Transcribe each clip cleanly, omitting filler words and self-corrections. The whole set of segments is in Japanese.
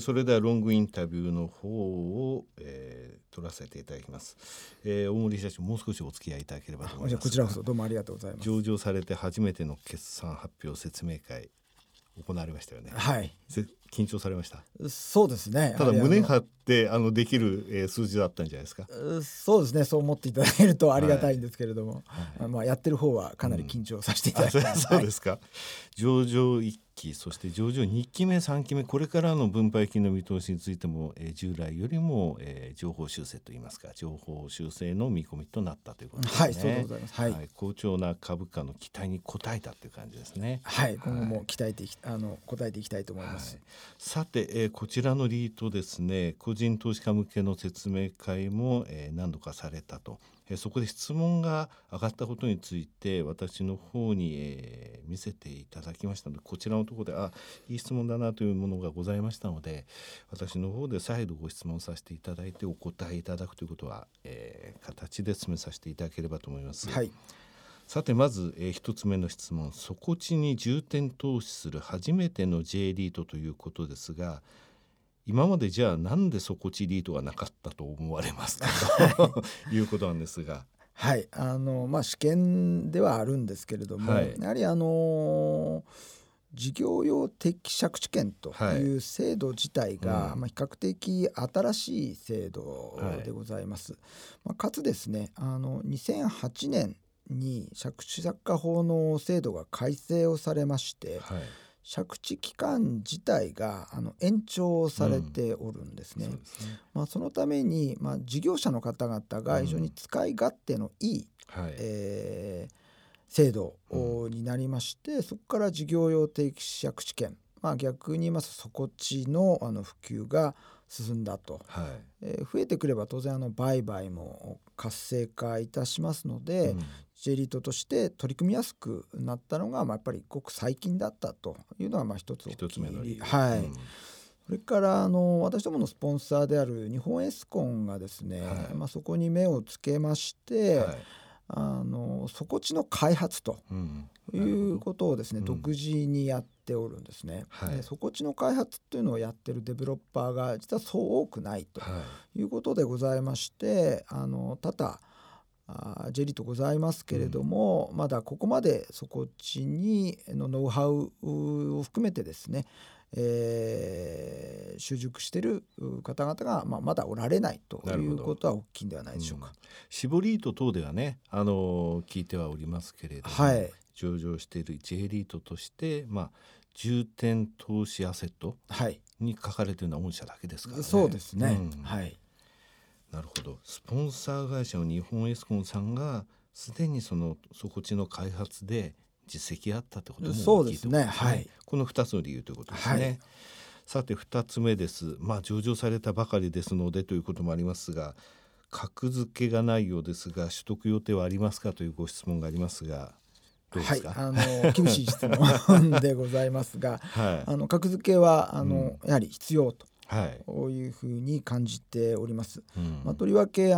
それではロングインタビューの方を、取らせていただきます、大森社長もう少しお付き合いいただければと思います。こちらこそどうもありがとうございます。上場されて初めての決算発表説明会行われましたよね。はい。緊張されました。そうですね。ただ胸張ってできる、数字だったんじゃないですか。そうですね。そう思っていただけるとありがたいんですけれども、はい、まあ、やってる方はかなり緊張させていただきます、そうですか。上場1期そして上場2期目3期目これからの分配金の見通しについても、従来よりも、情報修正といいますか情報修正の見込みとなったということですね。はい、そうでございます。はいはい、好調な株価の期待に応えたという感じですね。はいはい、今後も応えていきたいと思います。はい、さて、こちらのリートですね、個人投資家向けの説明会も、何度かされたと、そこで質問が上がったことについて私の方に、見せていただきましたのでこちらのところでいい質問だなというものがございましたので私の方で再度ご質問させていただいてお答えいただくということは、形で進めさせていただければと思います。はい、さてまず、1つ目の質問、底地に重点投資する初めての J リートということですが今までじゃあなんで底地リートがなかったと思われますかということなんですが、はい、まあ、試験ではあるんですけれども、はい、やはり事業用適借地権という制度自体が、はい、比較的新しい制度でございます。はい、かつですね2008年に借地作家法の制度が改正をされまして、はい、借地期間自体が延長されておるんですね。うん、そうですね。そのために、事業者の方々が非常に使い勝手のいい、うん、制度になりまして、うん、そこから事業用定期借地権、逆に言いますと底地の普及が進んだと。はい、増えてくれば当然売買も活性化いたしますので、うん、J リートとして取り組みやすくなったのが、やっぱりごく最近だったというのは一つ大きい一つ目の理由。はい、うん、それから私どものスポンサーである日本エスコンがですね、はい、そこに目をつけまして、はい、底地の開発ということをですね、うん、独自にやっておるんですね。はい、で底地の開発というのをやってるデベロッパーが実はそう多くないということでございまして、はい、多々J リートございますけれども、うん、まだここまで底地にのノウハウを含めてですね、習熟している方々が、まだおられないということは大きいんではないでしょうか。うん、絞りと等ではね、聞いてはおりますけれども、はい、上場している J リートとして、重点投資アセットに書かれているのは御社だけですからね。そうですね。うん、はい、なるほど。スポンサー会社の日本エスコンさんがすでに底地の開発で実績あったってことも大きいと思いますね。そうですね。はい、この2つの理由ということですね。はい、さて2つ目です。上場されたばかりですのでということもありますが、格付けがないようですが取得予定はありますかというご質問がありますが、どうですか。はい、厳しい質問でございますが、はい、格付けはやはり必要と。こういうふうに感じております。うん、とりわけ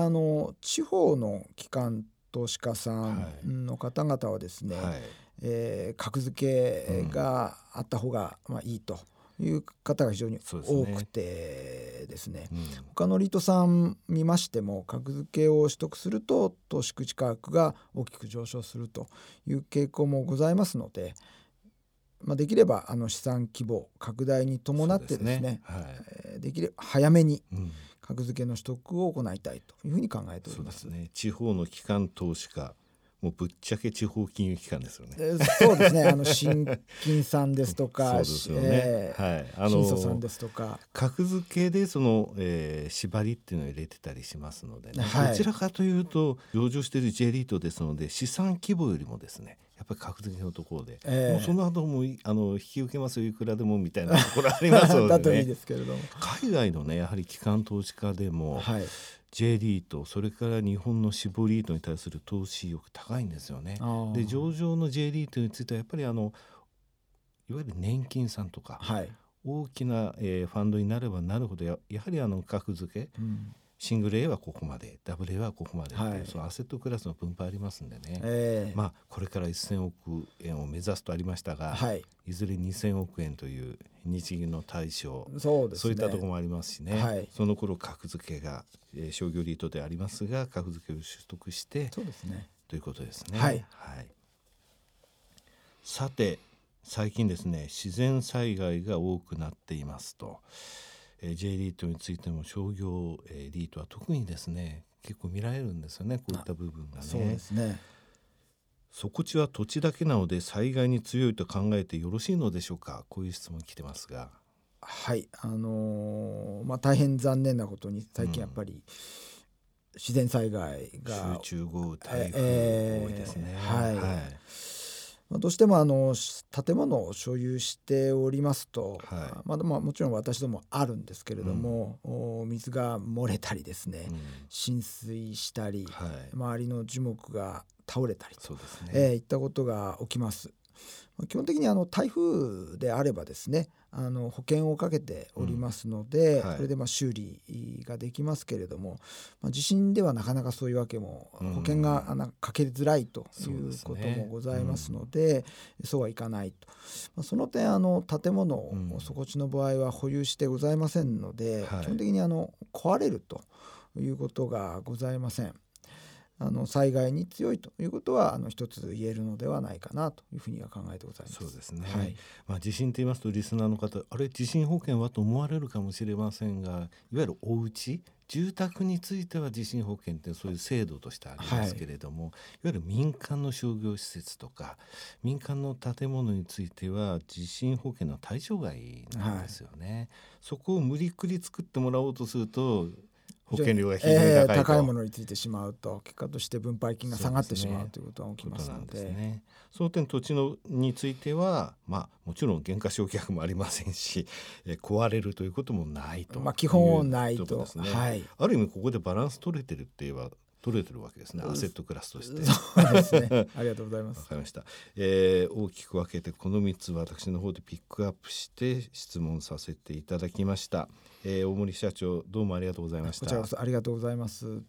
地方の機関投資家さんの方々はですね、はい、格付けがあった方がいいという方が非常に多くてですね、うん、他のリートさん見ましても格付けを取得すると投資口価格が大きく上昇するという傾向もございますので、できれば資産規模拡大に伴ってですね、はい、できれば早めに格付けの取得を行いたいというふうに考えております。そうですね、地方の機関投資家もうぶっちゃけ地方金融機関ですよね。そうですね。新金さんですとか、そうですよね。はい、新祖さんですとか、格付けで縛りっていうのを入れてたりしますので、ね、はい、どちらかというと上場している J リートですので資産規模よりもですね、やっぱり格付けのところで、もうその後も引き受けますよいくらでもみたいなところありますのでね。だといいですけれども、海外のねやはり機関投資家でも。はい、J リートそれから日本の絞りリートに対する投資意欲高いんですよね。で上場の J リートについてはやっぱりいわゆる年金さんとか、はい、大きなファンドになればなるほど やはり格付け、うん、シングル A はここまで、ダブル A はここまで、はい、そのアセットクラスの分配ありますんでね、まあ、これから1000億円を目指すとありましたが、はい、いずれ2000億円という日銀の対象、 そういったところもありますしね、はい、その頃格付けが、商業リートでありますが格付けを取得してそうです、ね、ということですね、はいはい、さて最近ですね自然災害が多くなっていますと、J リートについても商業リートは特にですね結構見られるんですよね、こういった部分が そうですね。底地は土地だけなので災害に強いと考えてよろしいのでしょうか、こういう質問来てますが、はいまあ、大変残念なことに最近やっぱり自然災害が、集中豪雨台風多いですね、はいはいまあ、どうしても建物を所有しておりますと、はいまあ、もちろん私どもあるんですけれども、うん、水が漏れたりですね、うん、浸水したり、はい、周りの樹木が倒れたりと、そうですね、いったことが起きます。基本的に台風であればですね保険をかけておりますので、うんはい、それでまあ修理ができますけれども、まあ、地震ではなかなかそういうわけも保険がかけづらいということもございますので、そうですね、うん、そうはいかないと、まあ、その点建物を底地の場合は保有してございませんので、うんはい、基本的に壊れるということがございません。災害に強いということは一つ言えるのではないかなというふうには考えてございます。そうですね、はいまあ、地震と言いますとリスナーの方あれ地震保険はと思われるかもしれませんがいわゆるお家住宅については地震保険ってそういう制度としてありますけれども、はい、いわゆる民間の商業施設とか民間の建物については地震保険の対象外なんですよね、はい、そこを無理くり作ってもらおうとすると保険料が非常に高いと、高いものについてしまうと結果として分配金が下がってしまうということが起きますの です、ね、その点土地のについては、まあ、もちろん減価償却もありませんし壊れるということもないと、まあ、基本はない とです、ねはい、ある意味ここでバランス取れてるって言えば取れてるわけですね、アセットクラスとして。そうですね、ありがとうございます。わかりました、大きく分けてこの3つ私の方でピックアップして質問させていただきました、大森社長どうもありがとうございました。こちらこそありがとうございます。